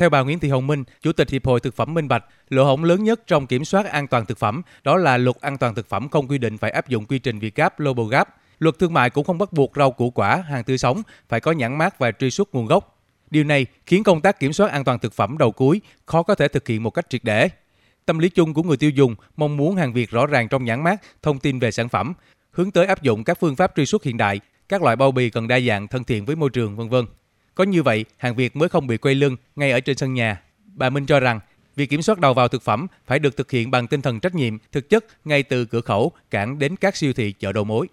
Theo bà Nguyễn Thị Hồng Minh, Chủ tịch Hiệp hội Thực phẩm Minh Bạch, lỗ hổng lớn nhất trong kiểm soát an toàn thực phẩm đó là luật an toàn thực phẩm không quy định phải áp dụng quy trình VietGAP, GlobalGAP. Luật thương mại cũng không bắt buộc rau củ quả, hàng tươi sống phải có nhãn mác và truy xuất nguồn gốc. Điều này khiến công tác kiểm soát an toàn thực phẩm đầu cuối khó có thể thực hiện một cách triệt để. Tâm lý chung của người tiêu dùng mong muốn hàng Việt rõ ràng trong nhãn mác, thông tin về sản phẩm, hướng tới áp dụng các phương pháp truy xuất hiện đại, các loại bao bì cần đa dạng, thân thiện với môi trường, v.v. Có như vậy, hàng Việt mới không bị quay lưng ngay ở trên sân nhà. Bà Minh cho rằng, việc kiểm soát đầu vào thực phẩm phải được thực hiện bằng tinh thần trách nhiệm, thực chất ngay từ cửa khẩu, cảng đến các siêu thị, chợ đầu mối.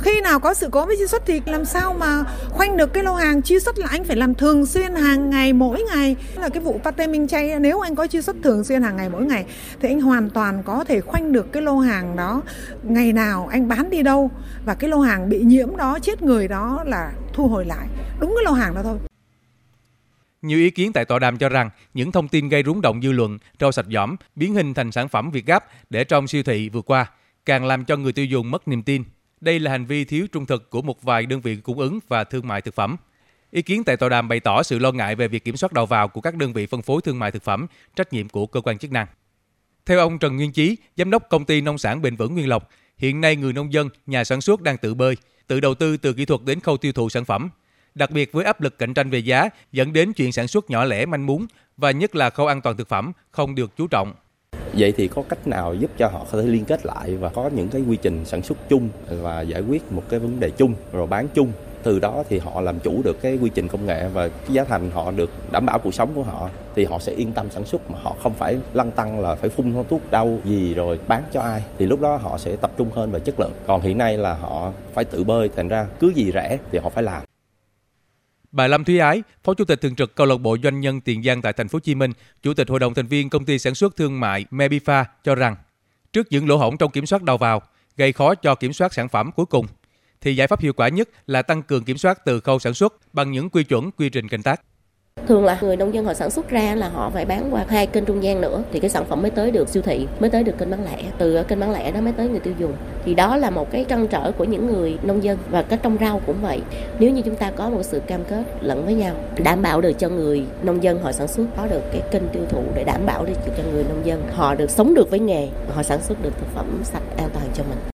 Khi nào có sự cố với truy xuất thì làm sao mà khoanh được cái lô hàng, truy xuất là anh phải làm thường xuyên hàng ngày mỗi ngày. Là cái vụ Pate Minh Chay, nếu anh có truy xuất thường xuyên hàng ngày mỗi ngày thì anh hoàn toàn có thể khoanh được cái lô hàng đó, ngày nào anh bán đi đâu và cái lô hàng bị nhiễm đó, chết người đó là thu hồi lại đúng cái lô hàng đó thôi. Nhiều ý kiến tại tọa đàm cho rằng những thông tin gây rúng động dư luận, rau sạch giỏm biến hình thành sản phẩm VietGAP để trong siêu thị vừa qua càng làm cho người tiêu dùng mất niềm tin. Đây là hành vi thiếu trung thực của một vài đơn vị cung ứng và thương mại thực phẩm. Ý kiến tại tọa đàm bày tỏ sự lo ngại về việc kiểm soát đầu vào của các đơn vị phân phối thương mại thực phẩm, trách nhiệm của cơ quan chức năng. Theo ông Trần Nguyên Chí, giám đốc Công ty Nông sản Bền Vững Nguyên Lộc, hiện nay người nông dân, nhà sản xuất đang tự bơi, tự đầu tư từ kỹ thuật đến khâu tiêu thụ sản phẩm. Đặc biệt với áp lực cạnh tranh về giá dẫn đến chuyện sản xuất nhỏ lẻ manh mún và nhất là khâu an toàn thực phẩm không được chú trọng. Vậy thì có cách nào giúp cho họ có thể liên kết lại và có những cái quy trình sản xuất chung và giải quyết một cái vấn đề chung rồi bán chung. Từ đó thì họ làm chủ được cái quy trình công nghệ và giá thành họ được đảm bảo cuộc sống của họ thì họ sẽ yên tâm sản xuất mà họ không phải lăn tăn là phải phun thuốc đau gì rồi bán cho ai. Thì lúc đó họ sẽ tập trung hơn vào chất lượng. Còn hiện nay là họ phải tự bơi, thành ra cứ gì rẻ thì họ phải làm. Bà Lâm Thúy Ái, Phó Chủ tịch thường trực Câu lạc bộ Doanh nhân Tiền Giang tại Thành phố Hồ Chí Minh, Chủ tịch Hội đồng thành viên Công ty Sản xuất Thương mại Mebifa cho rằng, trước những lỗ hổng trong kiểm soát đầu vào gây khó cho kiểm soát sản phẩm cuối cùng, thì giải pháp hiệu quả nhất là tăng cường kiểm soát từ khâu sản xuất bằng những quy chuẩn, quy trình canh tác. Thường là người nông dân họ sản xuất ra là họ phải bán qua 2 kênh trung gian nữa thì cái sản phẩm mới tới được siêu thị, mới tới được kênh bán lẻ, từ kênh bán lẻ đó mới tới người tiêu dùng. Thì đó là một cái trăn trở của những người nông dân và các trồng rau cũng vậy. Nếu như chúng ta có một sự cam kết lẫn với nhau, đảm bảo được cho người nông dân họ sản xuất có được cái kênh tiêu thụ để đảm bảo được cho người nông dân họ được sống được với nghề, họ sản xuất được thực phẩm sạch an toàn cho mình.